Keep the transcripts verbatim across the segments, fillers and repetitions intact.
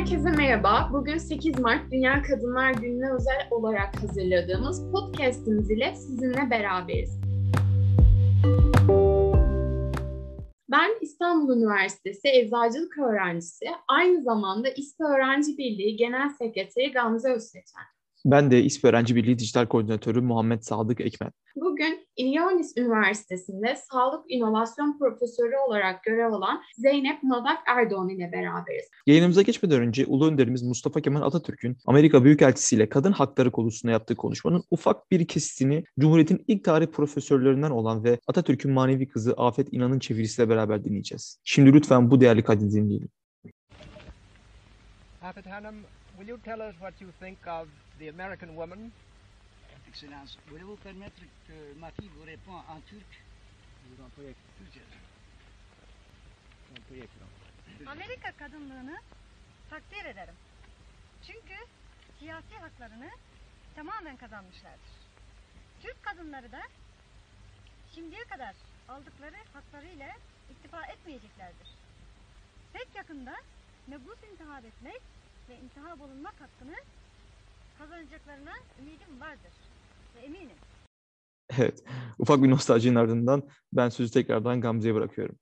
Herkese merhaba. Bugün sekiz Mart Dünya Kadınlar Günü'ne özel olarak hazırladığımız podcast'imiz ile sizinle beraberiz. Ben İstanbul Üniversitesi Eczacılık Öğrencisi, aynı zamanda İSPE Öğrenci Birliği Genel Sekreteri Gamze Özseçen. Ben de İSPE Öğrenci Birliği Dijital Koordinatörü Muhammed Sadık Ekmen. Bugün Illinois Üniversitesi'nde Sağlık İnovasyon Profesörü olarak görev alan Zeynep Madak Erdoğan ile beraberiz. Yayınımıza geçmeden önce Ulu Önderimiz Mustafa Kemal Atatürk'ün Amerika Büyükelçisi ile kadın hakları konusunda yaptığı konuşmanın ufak bir kesitini Cumhuriyet'in ilk tarih profesörlerinden olan ve Atatürk'ün manevi kızı Afet İnan'ın çevirisiyle beraber dinleyeceğiz. Şimdi lütfen bu değerli kaydı dinleyelim. Afet Hanım, will you tell us what you think of the American woman? Excellence, voulez-vous permettre que ma fille vous réponde en turc? Je vous en prie. Türkçe. Amerika kadınlığını takdir ederim. Çünkü siyasi haklarını tamamen kazanmışlardır. Türk kadınları da şimdiye kadar aldıkları haklarıyla iktifa etmeyeceklerdir. Pek yakında mebus intihar etmek ve intihar bulunmak hakkını kazanacaklarına ümidim vardır ve eminim. Evet, ufak bir nostaljinin ardından ben sözü tekrardan Gamze'ye bırakıyorum.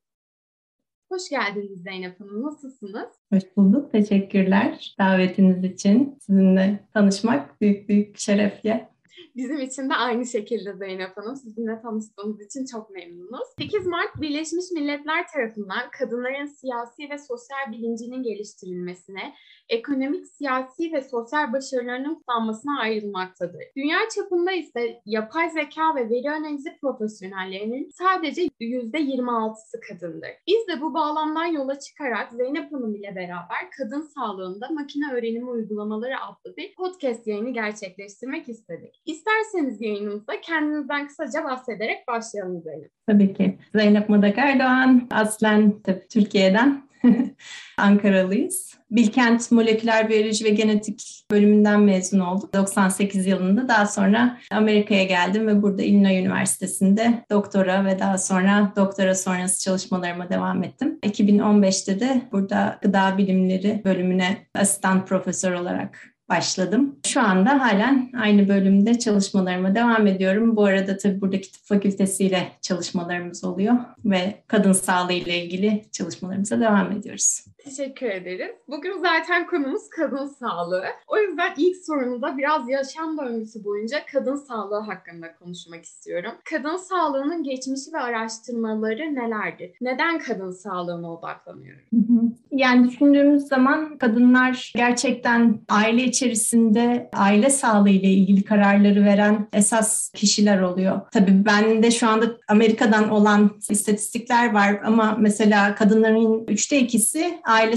Hoş geldiniz Zeynep Hanım, nasılsınız? Hoş bulduk, teşekkürler davetiniz için. Sizinle tanışmak büyük büyük şerefle. Bizim için de aynı şekilde Zeynep Hanım, sizinle tanıştığımız için çok memnunuz. sekiz Mart Birleşmiş Milletler tarafından kadınların siyasi ve sosyal bilincinin geliştirilmesine, ekonomik, siyasi ve sosyal başarılarının kutlanmasına ayrılmaktadır. Dünya çapında ise yapay zeka ve veri analizi profesyonellerinin sadece yüzde yirmi altısı kadındır. Biz de bu bağlamdan yola çıkarak Zeynep Hanım ile beraber kadın sağlığında makine öğrenimi uygulamaları adlı bir podcast yayını gerçekleştirmek istedik. İsterseniz yayınımıza kendinizden kısaca bahsederek başlayalım Zeynep. Tabii ki. Zeynep Madak Erdoğan, aslen tabii Türkiye'den Ankaralıyız. Bilkent Moleküler Biyoloji ve Genetik bölümünden mezun olduk. doksan sekiz yılında daha sonra Amerika'ya geldim ve burada Illinois Üniversitesi'nde doktora ve daha sonra doktora sonrası çalışmalarıma devam ettim. iki bin on beşte de burada Gıda Bilimleri bölümüne asistan profesör olarak başladım. Şu anda halen aynı bölümde çalışmalarıma devam ediyorum. Bu arada tabii buradaki tıp fakültesiyle çalışmalarımız oluyor ve kadın sağlığı ile ilgili çalışmalarımıza devam ediyoruz. Teşekkür ederiz. Bugün zaten konumuz kadın sağlığı. O yüzden ilk sorumda biraz yaşam döngüsü boyunca kadın sağlığı hakkında konuşmak istiyorum. Kadın sağlığının geçmişi ve araştırmaları nelerdir? Neden kadın sağlığına odaklanıyoruz? Yani düşündüğümüz zaman kadınlar gerçekten aile içerisinde aile sağlığı ile ilgili kararları veren esas kişiler oluyor. Tabii ben de şu anda Amerika'dan olan istatistikler var ama mesela kadınların üçte ikisi aile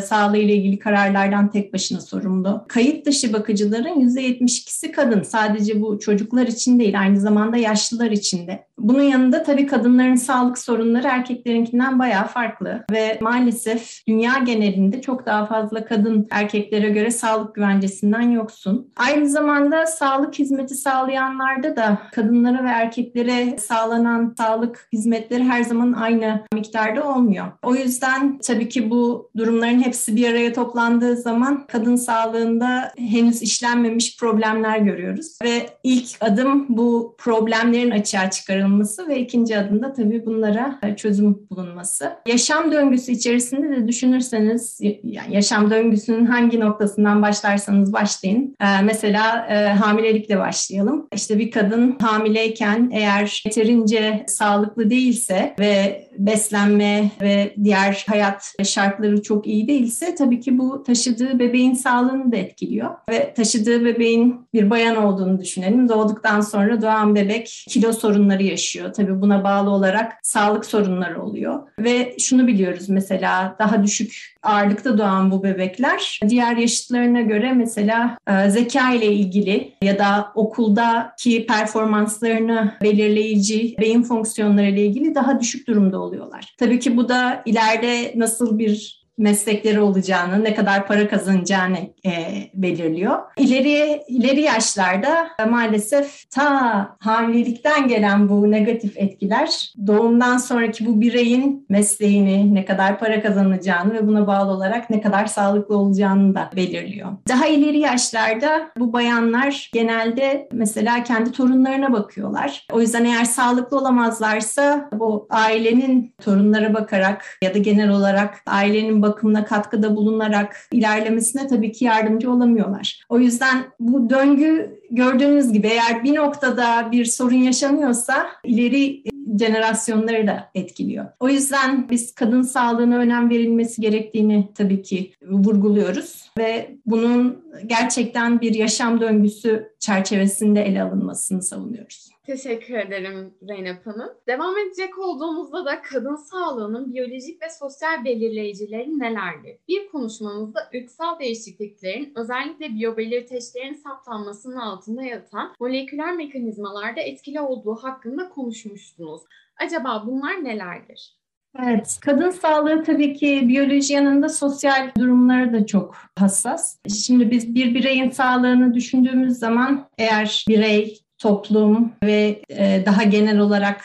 sağlığı ile ilgili kararlardan tek başına sorumlu. Kayıt dışı bakıcıların yüzde yetmiş ikisi kadın. Sadece bu çocuklar için değil, aynı zamanda yaşlılar için de. Bunun yanında tabii kadınların sağlık sorunları erkeklerinkinden bayağı farklı ve maalesef dünya genelinde çok daha fazla kadın erkeklere göre sağlık güvencesinden yoksun. Aynı zamanda sağlık hizmeti sağlayanlarda da kadınlara ve erkeklere sağlanan sağlık hizmetleri her zaman aynı miktarda olmuyor. O yüzden tabii ki bu durumların hepsi bir araya toplandığı zaman kadın sağlığında henüz işlenmemiş problemler görüyoruz ve ilk adım bu problemlerin açığa çıkarılması ve ikinci adımda tabii bunlara çözüm bulunması. Yaşam döngüsü içerisinde de düşünürseniz, yani yaşam döngüsünün hangi noktasından başlarsanız başlayın. Ee, mesela e, hamilelikle başlayalım. İşte bir kadın hamileyken eğer yeterince sağlıklı değilse ve beslenme ve diğer hayat şartları çok iyi değilse tabii ki bu taşıdığı bebeğin sağlığını da etkiliyor. Ve taşıdığı bebeğin bir bayan olduğunu düşünelim. Doğduktan sonra doğan bebek kilo sorunları yaşıyor. Tabii buna bağlı olarak sağlık sorunları oluyor. Ve şunu biliyoruz mesela daha düşük ağırlıkta doğan bu bebekler diğer yaşıtlarına göre mesela zeka ile ilgili ya da okuldaki performanslarını belirleyici beyin fonksiyonları ile ilgili daha düşük durumda oluyorlar. Tabii ki bu da ileride nasıl bir meslekleri olacağını, ne kadar para kazanacağını e, belirliyor. İleri, ileri yaşlarda maalesef ta hamilelikten gelen bu negatif etkiler doğumdan sonraki bu bireyin mesleğini, ne kadar para kazanacağını ve buna bağlı olarak ne kadar sağlıklı olacağını da belirliyor. Daha ileri yaşlarda bu bayanlar genelde mesela kendi torunlarına bakıyorlar. O yüzden eğer sağlıklı olamazlarsa bu ailenin torunlara bakarak ya da genel olarak ailenin bakımına katkıda bulunarak ilerlemesine tabii ki yardımcı olamıyorlar. O yüzden bu döngü gördüğünüz gibi eğer bir noktada bir sorun yaşanıyorsa ileri jenerasyonları da etkiliyor. O yüzden biz kadın sağlığına önem verilmesi gerektiğini tabii ki vurguluyoruz ve bunun gerçekten bir yaşam döngüsü çerçevesinde ele alınmasını savunuyoruz. Teşekkür ederim Zeynep Hanım. Devam edecek olduğumuzda da kadın sağlığının biyolojik ve sosyal belirleyicileri nelerdir? Bir konuşmamızda ırksal değişikliklerin özellikle biyobelirteçlerin saptanmasının altında yatan moleküler mekanizmalarda etkili olduğu hakkında konuşmuştunuz. Acaba bunlar nelerdir? Evet, kadın sağlığı tabii ki biyoloji yanında sosyal durumlara da çok hassas. Şimdi biz bir bireyin sağlığını düşündüğümüz zaman eğer birey, toplum ve daha genel olarak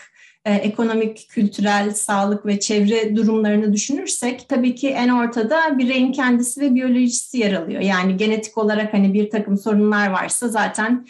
ekonomik, kültürel, sağlık ve çevre durumlarını düşünürsek tabii ki en ortada bireyin kendisi ve biyolojisi yer alıyor. Yani genetik olarak hani bir takım sorunlar varsa zaten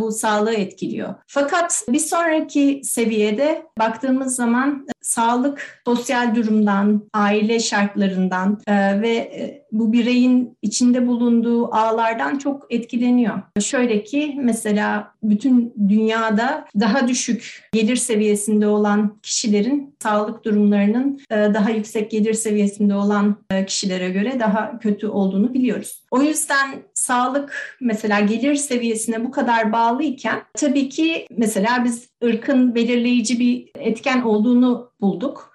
bu sağlığı etkiliyor. Fakat bir sonraki seviyede baktığımız zaman sağlık, sosyal durumdan, aile şartlarından ve bu bireyin içinde bulunduğu ağlardan çok etkileniyor. Şöyle ki mesela bütün dünyada daha düşük gelir seviyesinde olan kişilerin sağlık durumlarının daha yüksek gelir seviyesinde olan kişilere göre daha kötü olduğunu biliyoruz. O yüzden sağlık mesela gelir seviyesine bu kadar bağlıyken tabii ki mesela biz ırkın belirleyici bir etken olduğunu bulduk.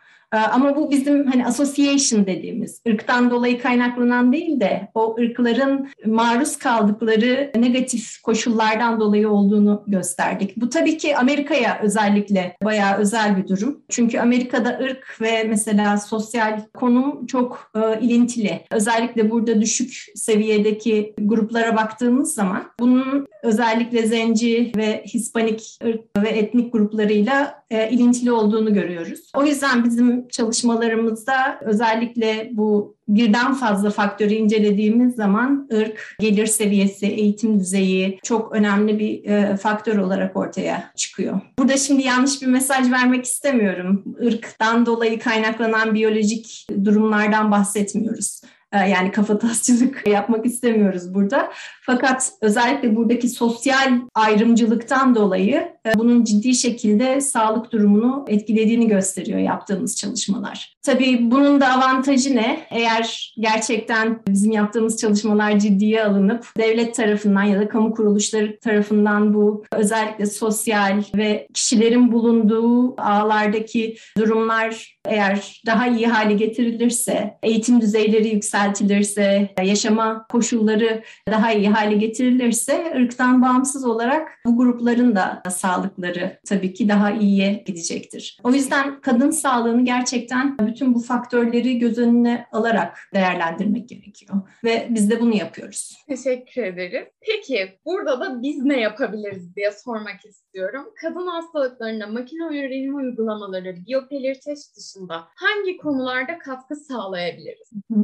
Ama bu bizim hani association dediğimiz, ırktan dolayı kaynaklanan değil de o ırkların maruz kaldıkları negatif koşullardan dolayı olduğunu gösterdik. Bu tabii ki Amerika'ya özellikle bayağı özel bir durum. Çünkü Amerika'da ırk ve mesela sosyal konum çok e, ilintili. Özellikle burada düşük seviyedeki gruplara baktığımız zaman bunun özellikle zenci ve Hispanik ırk ve etnik gruplarıyla e, ilintili olduğunu görüyoruz. O yüzden bizim çalışmalarımızda özellikle bu birden fazla faktörü incelediğimiz zaman ırk, gelir seviyesi, eğitim düzeyi çok önemli bir e, faktör olarak ortaya çıkıyor. Burada şimdi yanlış bir mesaj vermek istemiyorum. Irktan dolayı kaynaklanan biyolojik durumlardan bahsetmiyoruz. Yani kafatasçılık yapmak istemiyoruz burada. Fakat özellikle buradaki sosyal ayrımcılıktan dolayı bunun ciddi şekilde sağlık durumunu etkilediğini gösteriyor yaptığımız çalışmalar. Tabii bunun da avantajı ne? Eğer gerçekten bizim yaptığımız çalışmalar ciddiye alınıp devlet tarafından ya da kamu kuruluşları tarafından bu özellikle sosyal ve kişilerin bulunduğu ağlardaki durumlar eğer daha iyi hale getirilirse, eğitim düzeyleri yükseltilirse, yaşama koşulları daha iyi hale getirilirse ırktan bağımsız olarak bu grupların da sağlıkları tabii ki daha iyiye gidecektir. O yüzden kadın sağlığını gerçekten bütün bu faktörleri göz önüne alarak değerlendirmek gerekiyor. Ve biz de bunu yapıyoruz. Teşekkür ederim. Peki burada da biz ne yapabiliriz diye sormak istiyorum. Kadın hastalıklarında makine öğrenimi uygulamaları, biyobelirteç dışında hangi konularda katkı sağlayabiliriz? Hı hı.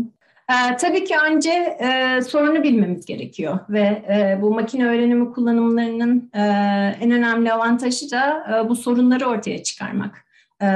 Ee, tabii ki önce e, sorunu bilmemiz gerekiyor ve e, bu makine öğrenimi kullanımlarının e, en önemli avantajı da e, bu sorunları ortaya çıkarmak. E,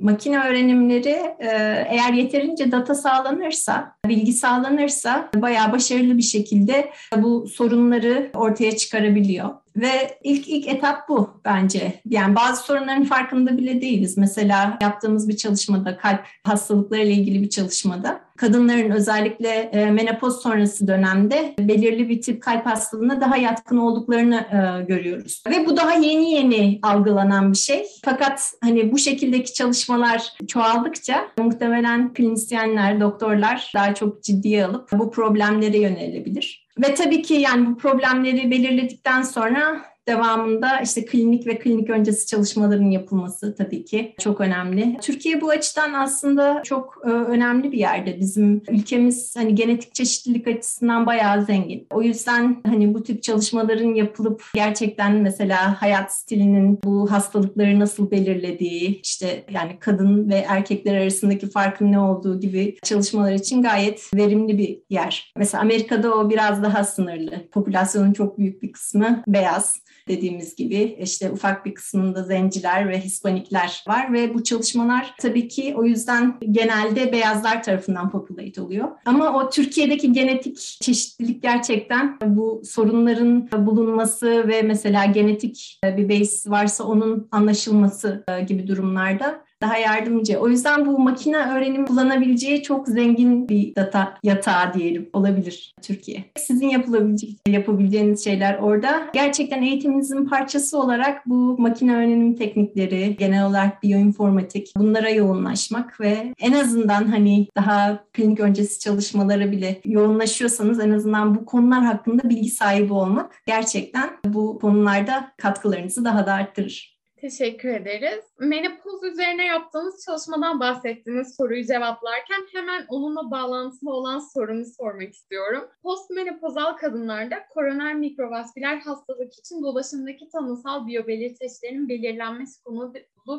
makine öğrenimleri e, eğer yeterince data sağlanırsa, bilgi sağlanırsa bayağı başarılı bir şekilde bu sorunları ortaya çıkarabiliyor. Ve ilk ilk etap bu bence. Yani bazı sorunların farkında bile değiliz. Mesela yaptığımız bir çalışmada, kalp hastalıkları ile ilgili bir çalışmada kadınların özellikle menopoz sonrası dönemde belirli bir tip kalp hastalığına daha yatkın olduklarını görüyoruz. Ve bu daha yeni yeni algılanan bir şey. Fakat hani bu şekildeki çalışmalar çoğaldıkça muhtemelen klinisyenler, doktorlar daha çok ciddiye alıp bu problemlere yönelebilir. Ve tabii ki yani bu problemleri belirledikten sonra Devamında işte klinik ve klinik öncesi çalışmaların yapılması tabii ki çok önemli. Türkiye bu açıdan aslında çok önemli bir yerde. Bizim ülkemiz hani genetik çeşitlilik açısından bayağı zengin. O yüzden hani bu tip çalışmaların yapılıp gerçekten mesela hayat stilinin bu hastalıkları nasıl belirlediği, işte yani kadın ve erkekler arasındaki farkın ne olduğu gibi çalışmalar için gayet verimli bir yer. Mesela Amerika'da o biraz daha sınırlı. Popülasyonun çok büyük bir kısmı beyaz. Dediğimiz gibi işte ufak bir kısmında zenciler ve Hispanikler var ve bu çalışmalar tabii ki o yüzden genelde beyazlar tarafından populate oluyor. Ama o Türkiye'deki genetik çeşitlilik gerçekten bu sorunların bulunması ve mesela genetik bir base varsa onun anlaşılması gibi durumlarda daha yardımcı. O yüzden bu makine öğrenimi kullanabileceği çok zengin bir data yatağı diyelim olabilir Türkiye. Sizin yapılabilecek, yapabileceğiniz şeyler orada. Gerçekten eğitiminizin parçası olarak bu makine öğrenimi teknikleri, genel olarak biyoinformatik, bunlara yoğunlaşmak ve en azından hani daha klinik öncesi çalışmalara bile yoğunlaşıyorsanız en azından bu konular hakkında bilgi sahibi olmak gerçekten bu konularda katkılarınızı daha da arttırır. Teşekkür ederiz. Menopoz üzerine yaptığınız çalışmadan bahsettiğiniz soruyu cevaplarken hemen onunla bağlantılı olan sorumu sormak istiyorum. Postmenopozal kadınlarda koroner mikrovasküler hastalık için dolaşımdaki tanısal biyobelirteçlerin belirlenmesi konulu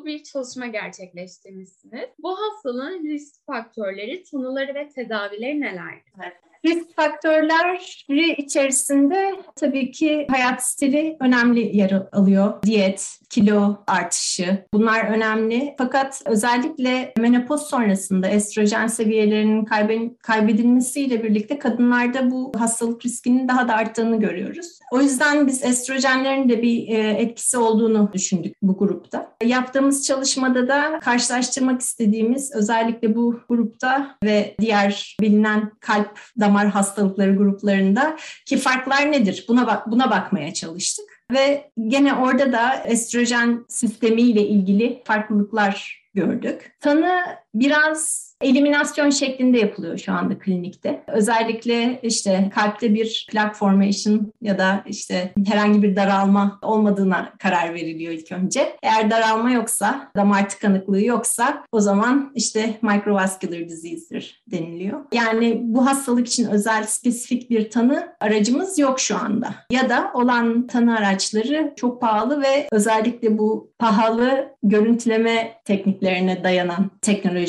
bir çalışma gerçekleştirmişsiniz. Bu hastalığın risk faktörleri, tanıları ve tedavileri nelerdir? Evet. Risk faktörleri içerisinde tabii ki hayat stili önemli yer alıyor. Diyet, kilo artışı bunlar önemli. Fakat özellikle menopoz sonrasında estrojen seviyelerinin kaybedilmesiyle birlikte kadınlarda bu hastalık riskinin daha da arttığını görüyoruz. O yüzden biz estrojenlerin de bir etkisi olduğunu düşündük bu grupta. Yaptığımız çalışmada da karşılaştırmak istediğimiz özellikle bu grupta ve diğer bilinen kalp damar hastalıkları gruplarında ki farklar nedir? Buna bak, buna bakmaya çalıştık ve gene orada da estrojen sistemiyle ilgili farklılıklar gördük. Tanı biraz eliminasyon şeklinde yapılıyor şu anda klinikte. Özellikle işte kalpte bir plaque formation ya da işte herhangi bir daralma olmadığına karar veriliyor ilk önce. Eğer daralma yoksa, damar tıkanıklığı yoksa o zaman işte microvascular disease'dir deniliyor. Yani bu hastalık için özel spesifik bir tanı aracımız yok şu anda. Ya da olan tanı araçları çok pahalı ve özellikle bu pahalı görüntüleme tekniklerine dayanan teknolojiler.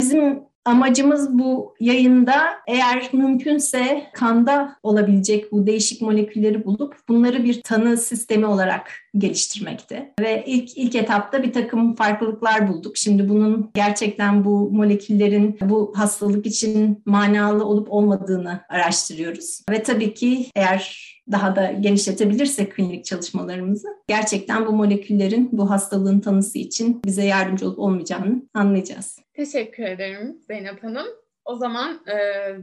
Bizim amacımız bu yayında eğer mümkünse kanda olabilecek bu değişik molekülleri bulup bunları bir tanı sistemi olarak geliştirmekti. Ve ilk ilk etapta bir takım farklılıklar bulduk. Şimdi bunun gerçekten bu moleküllerin bu hastalık için manalı olup olmadığını araştırıyoruz. Ve tabii ki eğer daha da genişletebilirsek klinik çalışmalarımızı gerçekten bu moleküllerin bu hastalığın tanısı için bize yardımcı olup olmayacağını anlayacağız. Teşekkür ederim Zeynep Hanım. O zaman e,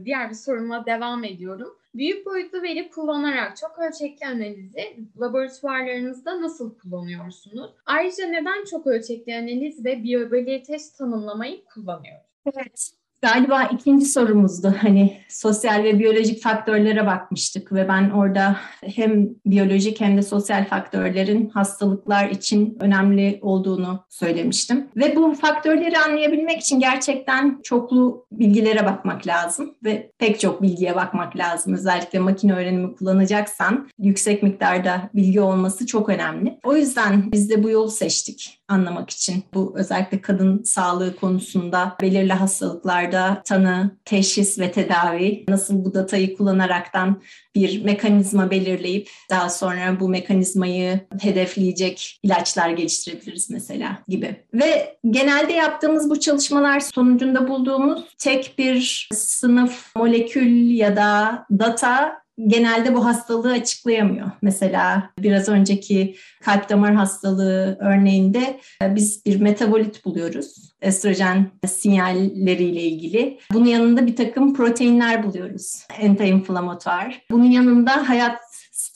diğer bir sorumla devam ediyorum. Büyük boyutlu veri kullanarak çok ölçekli analizi laboratuvarlarınızda nasıl kullanıyorsunuz? Ayrıca neden çok ölçekli analiz ve biyobelirteç tanımlamayı kullanıyoruz? Evet. Galiba ikinci sorumuzdu. Hani sosyal ve biyolojik faktörlere bakmıştık ve ben orada hem biyolojik hem de sosyal faktörlerin hastalıklar için önemli olduğunu söylemiştim. Ve bu faktörleri anlayabilmek için gerçekten çoklu bilgilere bakmak lazım ve pek çok bilgiye bakmak lazım. Özellikle makine öğrenimi kullanacaksan yüksek miktarda bilgi olması çok önemli. O yüzden biz de bu yolu seçtik anlamak için. Bu özellikle kadın sağlığı konusunda belirli hastalıklarda tanı, teşhis ve tedavi nasıl bu datayı kullanaraktan bir mekanizma belirleyip daha sonra bu mekanizmayı hedefleyecek ilaçlar geliştirebiliriz mesela gibi. Ve genelde yaptığımız bu çalışmalar sonucunda bulduğumuz tek bir sınıf, molekül ya da data genelde bu hastalığı açıklayamıyor. Mesela biraz önceki kalp damar hastalığı örneğinde biz bir metabolit buluyoruz. Estrojen sinyalleriyle ilgili. Bunun yanında bir takım proteinler buluyoruz. Anti-inflamatuar. Bunun yanında hayat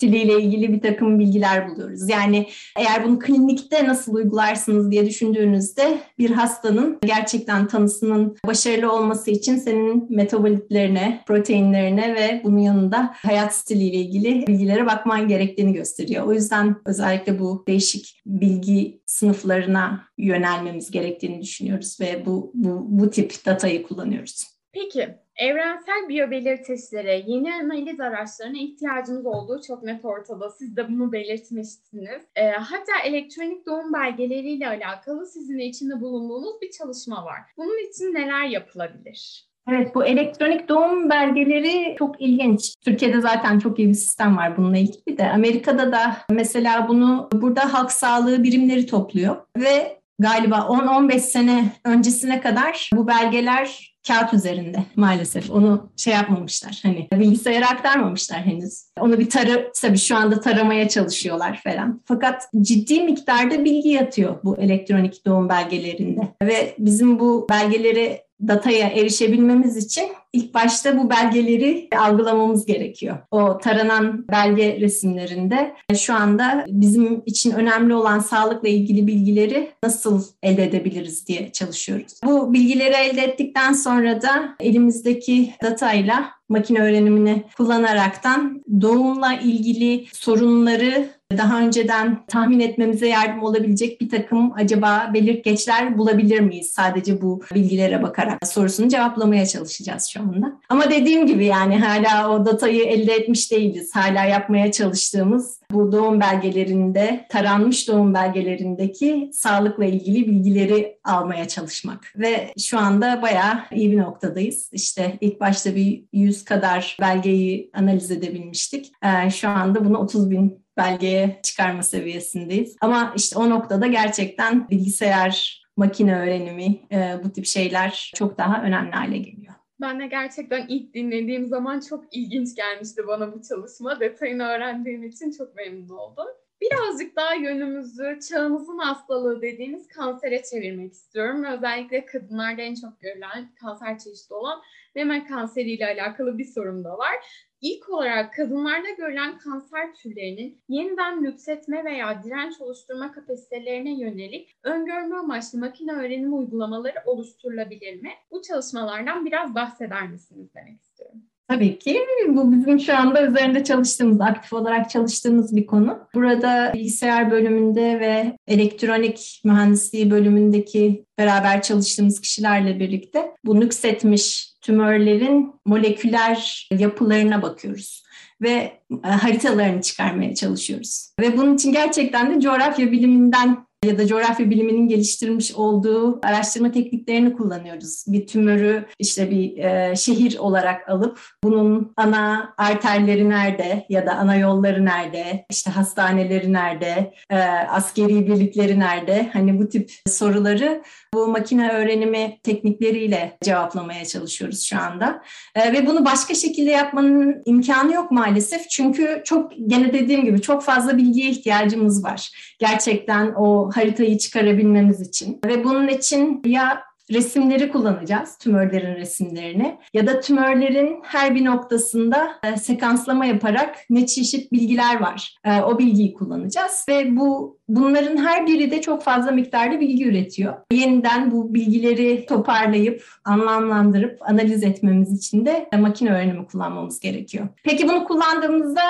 stiliyle ilgili bir takım bilgiler buluyoruz. Yani eğer bunu klinikte nasıl uygularsınız diye düşündüğünüzde bir hastanın gerçekten tanısının başarılı olması için senin metabolitlerine, proteinlerine ve bunun yanında hayat stiliyle ilgili bilgilere bakman gerektiğini gösteriyor. O yüzden özellikle bu değişik bilgi sınıflarına yönelmemiz gerektiğini düşünüyoruz ve bu bu, bu tip datayı kullanıyoruz. Peki, evrensel biyobelirteçlere, yeni analiz araçlarına ihtiyacımız olduğu çok net ortada. Siz de bunu belirtmiştiniz. E, hatta elektronik doğum belgeleriyle alakalı sizin içinde bulunduğunuz bir çalışma var. Bunun için neler yapılabilir? Evet, bu elektronik doğum belgeleri çok ilginç. Türkiye'de zaten çok iyi bir sistem var bununla ilgili de. Amerika'da da mesela bunu burada halk sağlığı birimleri topluyor ve galiba on on beş sene öncesine kadar bu belgeler kağıt üzerinde maalesef. Onu şey yapmamışlar, hani bilgisayara aktarmamışlar henüz. Onu bir tarı, tabii şu anda taramaya çalışıyorlar falan. Fakat ciddi miktarda bilgi yatıyor bu elektronik doğum belgelerinde. Ve bizim bu belgeleri, dataya erişebilmemiz için ilk başta bu belgeleri algılamamız gerekiyor. O taranan belge resimlerinde şu anda bizim için önemli olan sağlıkla ilgili bilgileri nasıl elde edebiliriz diye çalışıyoruz. Bu bilgileri elde ettikten sonra da elimizdeki datayla makine öğrenimini kullanaraktan doğumla ilgili sorunları daha önceden tahmin etmemize yardım olabilecek bir takım acaba belirgeçler bulabilir miyiz sadece bu bilgilere bakarak sorusunu cevaplamaya çalışacağız şu anda. Ama dediğim gibi yani hala o datayı elde etmiş değiliz. Hala yapmaya çalıştığımız bu doğum belgelerinde, taranmış doğum belgelerindeki sağlıkla ilgili bilgileri almaya çalışmak. Ve şu anda bayağı iyi bir noktadayız. İşte ilk başta bir yüz kadar belgeyi analiz edebilmiştik. Ee, şu anda bunu otuz bin belgeye çıkarma seviyesindeyiz. Ama işte o noktada gerçekten bilgisayar, makine öğrenimi, e, bu tip şeyler çok daha önemli hale geliyor. Ben de gerçekten ilk dinlediğim zaman çok ilginç gelmişti bana bu çalışma. Detayını öğrendiğim için çok memnun oldum. Birazcık daha yönümüzü çağımızın hastalığı dediğimiz kansere çevirmek istiyorum. Özellikle kadınlarda en çok görülen kanser çeşidi olan meme kanseriyle alakalı bir sorum da var. İlk olarak kadınlarda görülen kanser türlerinin yeniden nüksetme veya direnç oluşturma kapasitelerine yönelik öngörme amaçlı makine öğrenimi uygulamaları oluşturulabilir mi? Bu çalışmalardan biraz bahseder misiniz demek istiyorum. Tabii ki. Bu bizim şu anda üzerinde çalıştığımız, aktif olarak çalıştığımız bir konu. Burada bilgisayar bölümünde ve elektronik mühendisliği bölümündeki beraber çalıştığımız kişilerle birlikte bu nüksetmiş tümörlerin moleküler yapılarına bakıyoruz ve haritalarını çıkarmaya çalışıyoruz. Ve bunun için gerçekten de coğrafya biliminden ya da coğrafya biliminin geliştirmiş olduğu araştırma tekniklerini kullanıyoruz. Bir tümörü işte bir e, şehir olarak alıp bunun ana arterleri nerede ya da ana yolları nerede, işte hastaneleri nerede, e, askeri birlikleri nerede, hani bu tip soruları bu makine öğrenimi teknikleriyle cevaplamaya çalışıyoruz şu anda. E, ve bunu başka şekilde yapmanın imkanı yok maalesef. Çünkü çok, gene dediğim gibi çok fazla bilgiye ihtiyacımız var. Gerçekten o haritayı çıkarabilmemiz için ve bunun için ya resimleri kullanacağız, tümörlerin resimlerini ya da tümörlerin her bir noktasında sekanslama yaparak ne çeşit bilgiler var, o bilgiyi kullanacağız ve bu bunların her biri de çok fazla miktarda bilgi üretiyor. Yeniden bu bilgileri toparlayıp, anlamlandırıp, analiz etmemiz için de makine öğrenimi kullanmamız gerekiyor. Peki bunu kullandığımızda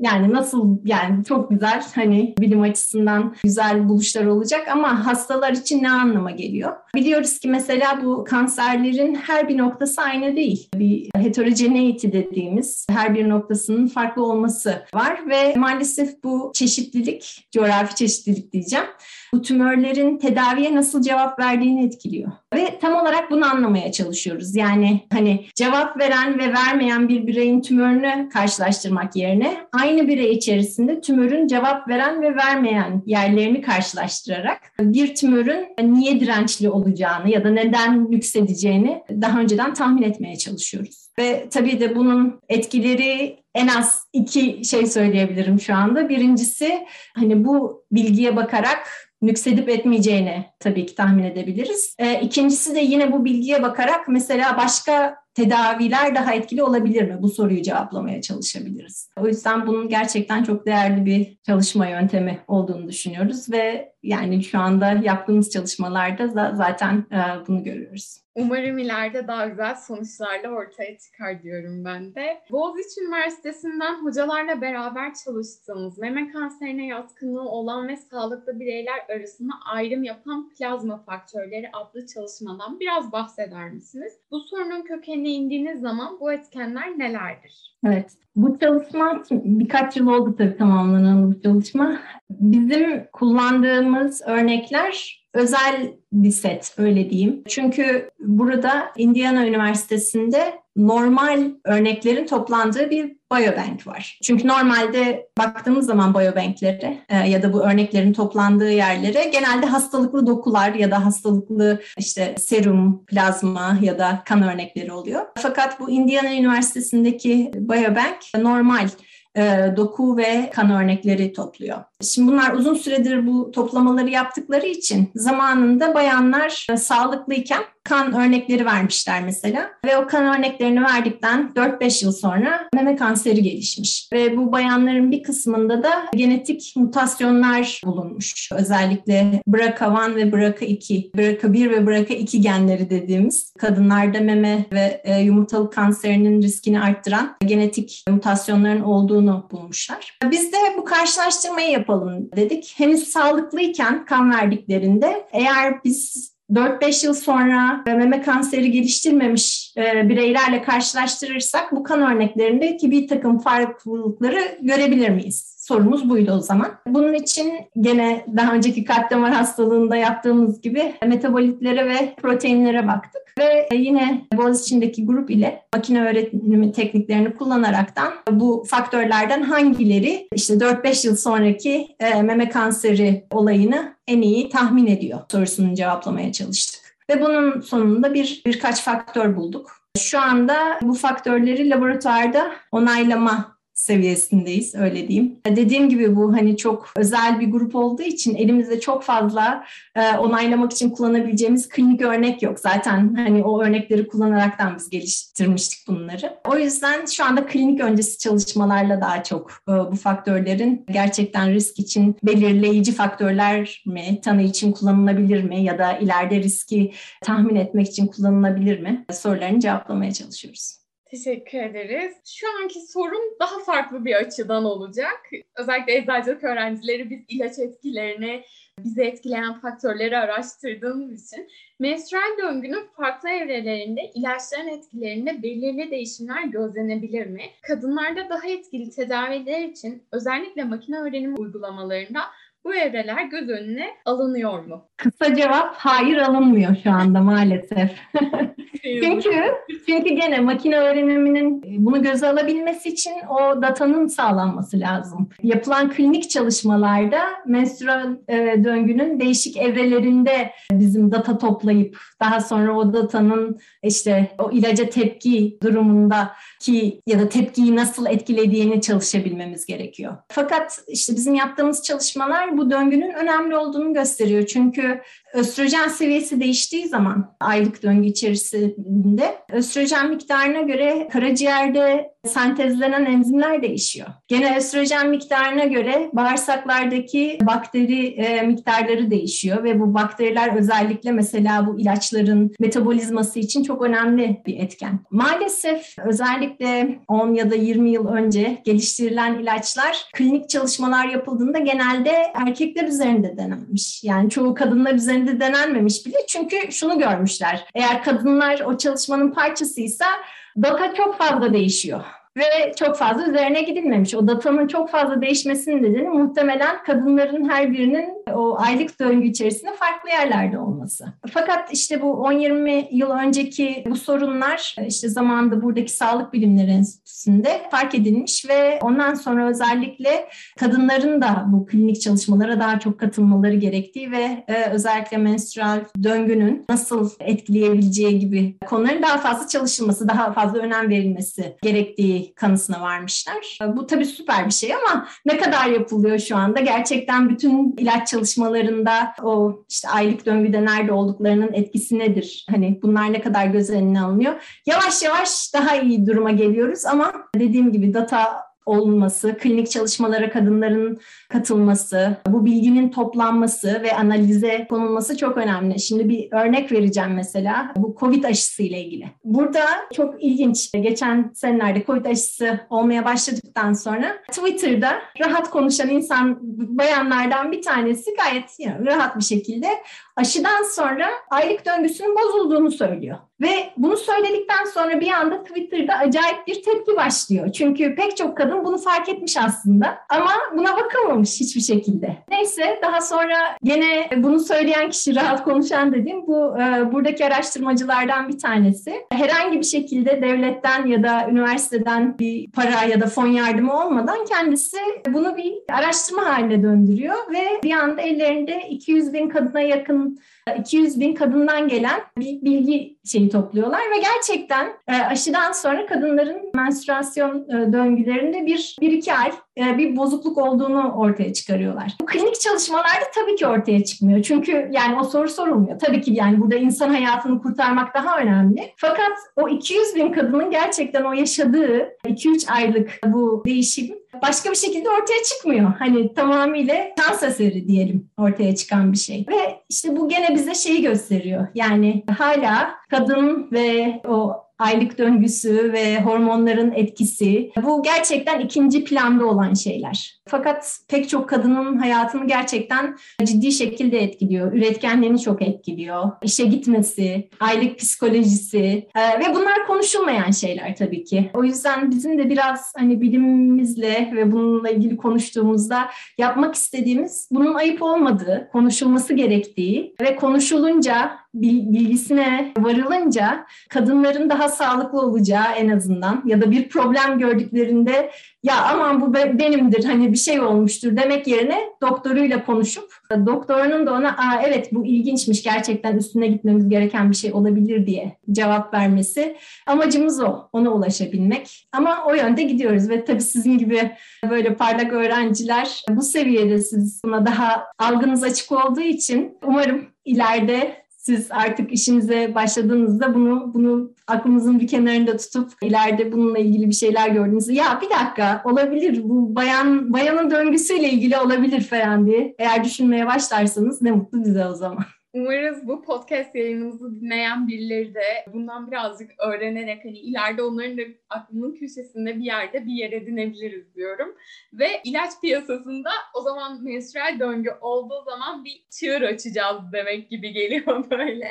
Yani nasıl, yani çok güzel, hani bilim açısından güzel buluşlar olacak ama hastalar için ne anlama geliyor? Biliyoruz ki mesela bu kanserlerin her bir noktası aynı değil. Bir heterogeneity dediğimiz her bir noktasının farklı olması var ve maalesef bu çeşitlilik, coğrafi çeşitlilik diyeceğim, bu tümörlerin tedaviye nasıl cevap verdiğini etkiliyor. Ve tam olarak bunu anlamaya çalışıyoruz. Yani hani cevap veren ve vermeyen bir bireyin tümörünü karşılaştırmak yerine aynı birey içerisinde tümörün cevap veren ve vermeyen yerlerini karşılaştırarak bir tümörün niye dirençli olacağını ya da neden yükseleceğini daha önceden tahmin etmeye çalışıyoruz. Ve tabii de bunun etkileri en az iki şey söyleyebilirim şu anda. Birincisi, hani bu bilgiye bakarak nüksedip etmeyeceğini tabii ki tahmin edebiliriz. E, ikincisi de yine bu bilgiye bakarak mesela başka tedaviler daha etkili olabilir mi? Bu soruyu cevaplamaya çalışabiliriz. O yüzden bunun gerçekten çok değerli bir çalışma yöntemi olduğunu düşünüyoruz ve yani şu anda yaptığımız çalışmalarda da zaten bunu görüyoruz. Umarım ileride daha güzel sonuçlarla ortaya çıkar diyorum ben de. Boğaziçi Üniversitesi'nden hocalarla beraber çalıştığımız meme kanserine yatkınlığı olan ve sağlıklı bireyler arasında ayrım yapan plazma faktörleri adlı çalışmadan biraz bahseder misiniz? Bu sorunun kökenine indiğiniz zaman bu etkenler nelerdir? Evet, bu çalışma birkaç yıl oldu tabii tamamlanan bu çalışma. Bizim kullandığımız örnekler özel bir set, öyle diyeyim. Çünkü burada Indiana Üniversitesi'nde normal örneklerin toplandığı bir biobank var. Çünkü normalde baktığımız zaman biobanklere ya da bu örneklerin toplandığı yerlere genelde hastalıklı dokular ya da hastalıklı işte serum, plazma ya da kan örnekleri oluyor. Fakat bu Indiana Üniversitesi'ndeki biobank normal doku ve kan örnekleri topluyor. Şimdi bunlar uzun süredir bu toplamaları yaptıkları için zamanında bayanlar sağlıklıyken kan örnekleri vermişler mesela ve o kan örneklerini verdikten dört beş yıl sonra meme kanseri gelişmiş ve bu bayanların bir kısmında da genetik mutasyonlar bulunmuş. Özellikle B R C A bir ve B R C A iki, B R C A bir ve B R C A iki genleri dediğimiz kadınlarda meme ve yumurtalık kanserinin riskini arttıran genetik mutasyonların olduğunu bulmuşlar. Biz de bu karşılaştırmayı yapalım dedik. Henüz sağlıklıyken kan verdiklerinde eğer biz dört beş yıl sonra meme kanseri geliştirmemiş bireylerle karşılaştırırsak bu kan örneklerindeki bir takım farklılıkları görebilir miyiz? Sorumuz buydu o zaman. Bunun için gene daha önceki kalp damar hastalığında yaptığımız gibi metabolitlere ve proteinlere baktık. Ve yine Boğaziçi'ndeki grup ile makine öğrenimi tekniklerini kullanaraktan bu faktörlerden hangileri işte dört beş yıl sonraki meme kanseri olayını en iyi tahmin ediyor sorusunu cevaplamaya çalıştık. Ve bunun sonunda bir birkaç faktör bulduk. Şu anda bu faktörleri laboratuvarda onaylama seviyesindeyiz, öyle diyeyim. Dediğim gibi bu hani çok özel bir grup olduğu için elimizde çok fazla e, onaylamak için kullanabileceğimiz klinik örnek yok. Zaten hani o örnekleri kullanaraktan biz geliştirmiştik bunları. O yüzden şu anda klinik öncesi çalışmalarla daha çok e, bu faktörlerin gerçekten risk için belirleyici faktörler mi, tanı için kullanılabilir mi ya da ileride riski tahmin etmek için kullanılabilir mi sorularını cevaplamaya çalışıyoruz. Teşekkür ederiz. Şu anki sorum daha farklı bir açıdan olacak. Özellikle eczacılık öğrencileri biz ilaç etkilerini, bizi etkileyen faktörleri araştırdığımız için menstrual döngünün farklı evrelerinde ilaçların etkilerinde belirli değişimler gözlenebilir mi? Kadınlarda daha etkili tedaviler için özellikle makine öğrenimi uygulamalarında bu evreler göz önüne alınıyor mu? Kısa cevap hayır, alınmıyor şu anda maalesef. çünkü çünkü gene makine öğreniminin bunu göze alabilmesi için o datanın sağlanması lazım. Yapılan klinik çalışmalarda menstrual e, döngünün değişik evrelerinde bizim data toplayıp daha sonra o datanın işte o ilaca tepki durumundaki ya da tepkiyi nasıl etkilediğini çalışabilmemiz gerekiyor. Fakat işte bizim yaptığımız çalışmalar bu döngünün önemli olduğunu gösteriyor. Çünkü östrojen seviyesi değiştiği zaman aylık döngü içerisinde östrojen miktarına göre karaciğerde sentezlenen enzimler değişiyor. Gene östrojen miktarına göre bağırsaklardaki bakteri e, miktarları değişiyor ve bu bakteriler özellikle mesela bu ilaçların metabolizması için çok önemli bir etken. Maalesef özellikle on ya da yirmi yıl önce geliştirilen ilaçlar klinik çalışmalar yapıldığında genelde erkekler üzerinde denenmiş. Yani çoğu kadınlar üzerinde denenmemiş bile, çünkü şunu görmüşler. Eğer kadınlar o çalışmanın parçasıysa data çok fazla değişiyor ve çok fazla üzerine gidilmemiş. O datanın çok fazla değişmesinin nedeni muhtemelen kadınların her birinin o aylık döngü içerisinde farklı yerlerde olması. Fakat işte bu on yirmi yıl önceki bu sorunlar işte zamanında buradaki Sağlık Bilimleri Enstitüsü'nde fark edilmiş ve ondan sonra özellikle kadınların da bu klinik çalışmalara daha çok katılmaları gerektiği ve özellikle menstrual döngünün nasıl etkileyebileceği gibi konuların daha fazla çalışılması, daha fazla önem verilmesi gerektiği değil kanısına varmışlar. Bu tabii süper bir şey ama ne kadar yapılıyor şu anda? Gerçekten bütün ilaç çalışmalarında o işte aylık döngüde nerede olduklarının etkisi nedir? Hani bunlar ne kadar göz önüne alınıyor? Yavaş yavaş daha iyi duruma geliyoruz ama dediğim gibi data olması, klinik çalışmalara kadınların katılması, bu bilginin toplanması ve analize konulması çok önemli. Şimdi bir örnek vereceğim mesela bu COVID aşısı ile ilgili. Burada çok ilginç, geçen senelerde COVID aşısı olmaya başladıktan sonra Twitter'da rahat konuşan insan bayanlardan bir tanesi gayet yani, rahat bir şekilde aşıdan sonra aylık döngüsünün bozulduğunu söylüyor. Ve bunu söyledikten sonra bir anda Twitter'da acayip bir tepki başlıyor. Çünkü pek çok kadın bunu fark etmiş aslında ama buna bakılmamış hiçbir şekilde. Neyse daha sonra gene bunu söyleyen kişi, rahat konuşan dediğim bu e, buradaki araştırmacılardan bir tanesi. Herhangi bir şekilde devletten ya da üniversiteden bir para ya da fon yardımı olmadan kendisi bunu bir araştırma haline döndürüyor. Ve bir anda ellerinde iki yüz bin kadına yakın, iki yüz bin kadından gelen bir bilgi şeyi topluyorlar ve gerçekten aşıdan sonra kadınların menstrüasyon döngülerinde bir, bir iki ay bir bozukluk olduğunu ortaya çıkarıyorlar. Bu klinik çalışmalarda tabii ki ortaya çıkmıyor. Çünkü yani o soru sorulmuyor. Tabii ki yani burada insan hayatını kurtarmak daha önemli. Fakat o iki yüz bin kadının gerçekten o yaşadığı iki üç aylık bu değişim başka bir şekilde ortaya çıkmıyor. Hani tamamıyla şans eseri diyelim ortaya çıkan bir şey. Ve işte bu gene bize şeyi gösteriyor. Yani hala kadın ve o aylık döngüsü ve hormonların etkisi. Bu gerçekten ikinci planda olan şeyler. Fakat pek çok kadının hayatını gerçekten ciddi şekilde etkiliyor. Üretkenliğini çok etkiliyor. İşe gitmesi, aylık psikolojisi ee, ve bunlar konuşulmayan şeyler tabii ki. O yüzden bizim de biraz hani bilimimizle ve bununla ilgili konuştuğumuzda yapmak istediğimiz bunun ayıp olmadığı, konuşulması gerektiği ve konuşulunca, bilgisine varılınca kadınların daha sağlıklı olacağı en azından ya da bir problem gördüklerinde ya aman bu benimdir hani bir şey olmuştur demek yerine doktoruyla konuşup doktorunun da ona aa evet bu ilginçmiş gerçekten üstüne gitmemiz gereken bir şey olabilir diye cevap vermesi amacımız o, ona ulaşabilmek ama o yönde gidiyoruz ve tabii sizin gibi böyle parlak öğrenciler bu seviyede siz buna daha algınız açık olduğu için umarım ileride siz artık işinize başladığınızda bunu bunu aklımızın bir kenarında tutup ileride bununla ilgili bir şeyler gördüğünüzde ya bir dakika olabilir bu bayan bayanın döngüsüyle ilgili olabilir falan diye eğer düşünmeye başlarsanız ne mutlu bize o zaman. Umarız bu podcast yayınımızı dinleyen birileri de bundan birazcık öğrenerek hani ileride onların da aklının köşesinde bir yerde bir yer edinebiliriz diyorum. Ve ilaç piyasasında o zaman menstrual döngü olduğu zaman bir çığır açacağız demek gibi geliyor böyle.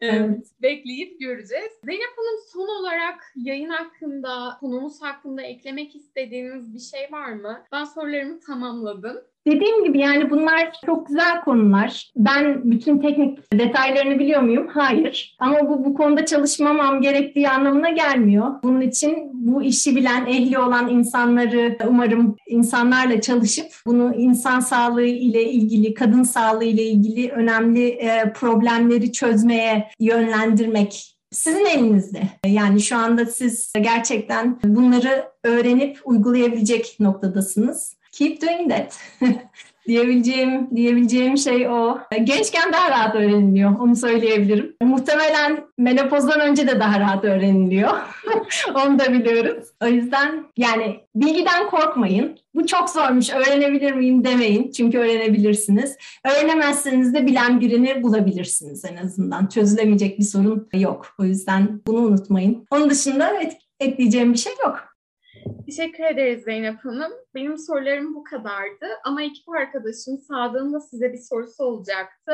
Evet. Bekleyip göreceğiz. Zeynep Hanım, son olarak yayın hakkında, konumuz hakkında eklemek istediğiniz bir şey var mı? Ben sorularımı tamamladım. Dediğim gibi yani bunlar çok güzel konular. Ben bütün teknik detaylarını biliyor muyum? Hayır. Ama bu bu konuda çalışmamam gerektiği anlamına gelmiyor. Bunun için bu işi bilen, ehli olan insanları umarım insanlarla çalışıp bunu insan sağlığı ile ilgili, kadın sağlığı ile ilgili önemli problemleri çözmeye yönlendirmek sizin elinizde. Yani şu anda siz gerçekten bunları öğrenip uygulayabilecek noktadasınız. Keep doing that. diyebileceğim diyebileceğim şey o. Gençken daha rahat öğreniliyor. Onu söyleyebilirim. Muhtemelen menopozdan önce de daha rahat öğreniliyor. Onu da biliyoruz. O yüzden yani bilgiden korkmayın. Bu çok zormuş. Öğrenebilir miyim demeyin. Çünkü öğrenebilirsiniz. Öğrenemezseniz de bilen birini bulabilirsiniz en azından. Çözülemeyecek bir sorun yok. O yüzden bunu unutmayın. Onun dışında et- ekleyeceğim bir şey yok. Teşekkür ederiz Zeynep Hanım. Benim sorularım bu kadardı ama ekip arkadaşım Sadık'ın da size bir sorusu olacaktı.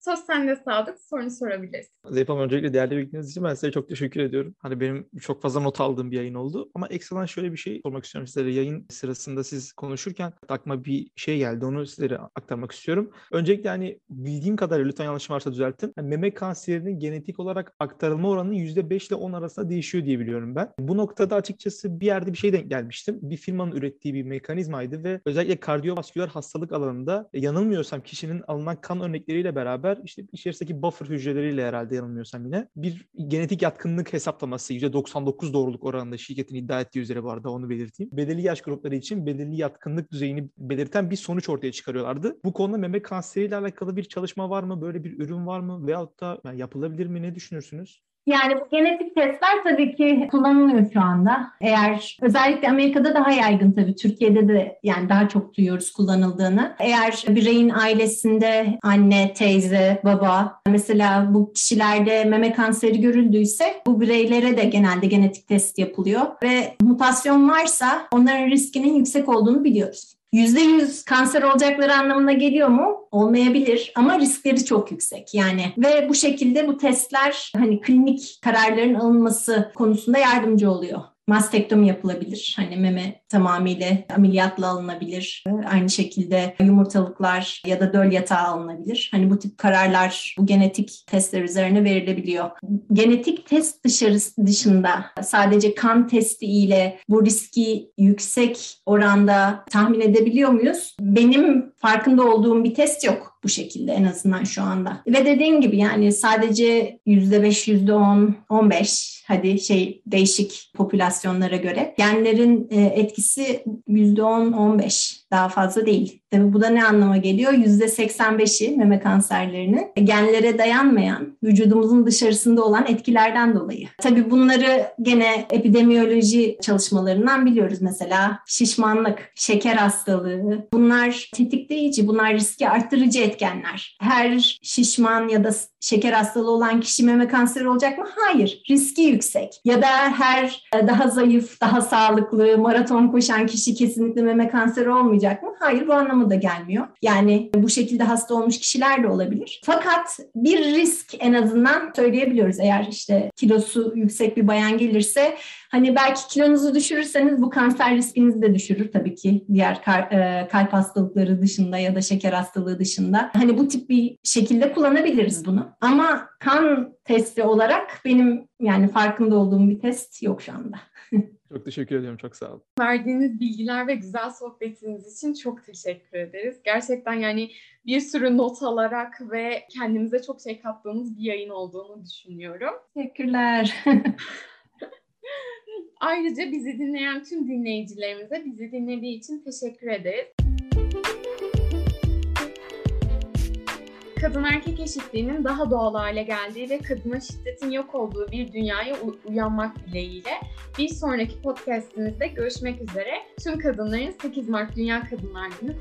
Söz sende Sadık, sorunu sorabilirsin. Zeynep Hanım, öncelikle değerli bilgileriniz için ben size çok teşekkür ediyorum. Hani benim çok fazla not aldığım bir yayın oldu ama ekstradan şöyle bir şey sormak istiyorum sizlere. Yayın sırasında siz konuşurken aklıma bir şey geldi, onu sizlere aktarmak istiyorum. Öncelikle hani bildiğim kadarıyla, lütfen yanlışım varsa düzeltin. Yani meme kanserinin genetik olarak aktarılma oranı yüzde beş ile on arasında değişiyor diye biliyorum ben. Bu noktada açıkçası bir yerde bir şey denk gelmiştim. Bir firmanın ürettiği bir mekanizmaydı ve özellikle kardiyovasküler hastalık alanında yanılmıyorsam kişinin alınan kan örnekleriyle beraber hücreler işte içerisindeki buffer hücreleriyle herhalde yanılmıyorsam yine bir genetik yatkınlık hesaplaması yüzde doksan dokuz doğruluk oranında şirketin iddia ettiği üzere bu arada onu belirteyim. Belirli yaş grupları için belirli yatkınlık düzeyini belirten bir sonuç ortaya çıkarıyorlardı. Bu konuda meme kanseriyle alakalı bir çalışma var mı? Böyle bir ürün var mı? Veyahut da yani yapılabilir mi? Ne düşünürsünüz? Yani bu genetik testler tabii ki kullanılıyor şu anda. Eğer özellikle Amerika'da daha yaygın tabii. Türkiye'de de yani daha çok duyuyoruz kullanıldığını. Eğer bireyin ailesinde anne, teyze, baba mesela bu kişilerde meme kanseri görüldüyse bu bireylere de genelde genetik test yapılıyor. Ve mutasyon varsa onların riskinin yüksek olduğunu biliyoruz. yüzde yüz kanser olacakları anlamına geliyor mu? Olmayabilir ama riskleri çok yüksek yani. Ve bu şekilde bu testler hani klinik kararların alınması konusunda yardımcı oluyor. Mastektomi yapılabilir. Hani meme tamamıyla ameliyatla alınabilir. Aynı şekilde yumurtalıklar ya da döl yatağı alınabilir. Hani bu tip kararlar bu genetik testler üzerine verilebiliyor. Genetik test dışarısı dışında sadece kan testi ile bu riski yüksek oranda tahmin edebiliyor muyuz? Benim farkında olduğum bir test yok. Bu şekilde en azından şu anda. Ve dediğim gibi yani sadece yüzde beş, yüzde on, on beş hadi şey değişik popülasyonlara göre genlerin etkisi yüzde on, on beş daha fazla değil. Tabii bu da ne anlama geliyor? yüzde seksen beşi meme kanserlerinin genlere dayanmayan, vücudumuzun dışarısında olan etkilerden dolayı. Tabii bunları gene epidemiyoloji çalışmalarından biliyoruz. Mesela şişmanlık, şeker hastalığı bunlar tetikleyici, bunlar riski arttırıcı etkenler. Her şişman ya da şeker hastalığı olan kişi meme kanseri olacak mı? Hayır. Riski yüksek. Ya da her daha zayıf, daha sağlıklı, maraton koşan kişi kesinlikle meme kanseri olmayacak mı? Hayır. Bu anlamda da gelmiyor. Yani bu şekilde hasta olmuş kişiler de olabilir. Fakat bir risk en azından söyleyebiliyoruz. Eğer işte kilosu yüksek bir bayan gelirse hani belki kilonuzu düşürürseniz bu kanser riskinizi de düşürür tabii ki diğer kar, e, kalp hastalıkları dışında ya da şeker hastalığı dışında. Hani bu tip bir şekilde kullanabiliriz bunu. Ama kan testi olarak benim yani farkında olduğum bir test yok şu anda. Çok teşekkür ediyorum. Çok sağ olun. Verdiğiniz bilgiler ve güzel sohbetiniz için çok teşekkür ederiz. Gerçekten yani bir sürü not alarak ve kendimize çok şey kattığımız bir yayın olduğunu düşünüyorum. Teşekkürler. Ayrıca bizi dinleyen tüm dinleyicilerimize bizi dinlediği için teşekkür ederiz. Kadın erkek eşitliğinin daha doğal hale geldiği ve kadına şiddetin yok olduğu bir dünyaya uyanmak dileğiyle bir sonraki podcastimizde görüşmek üzere. Tüm kadınların sekiz Mart Dünya Kadınlar Günü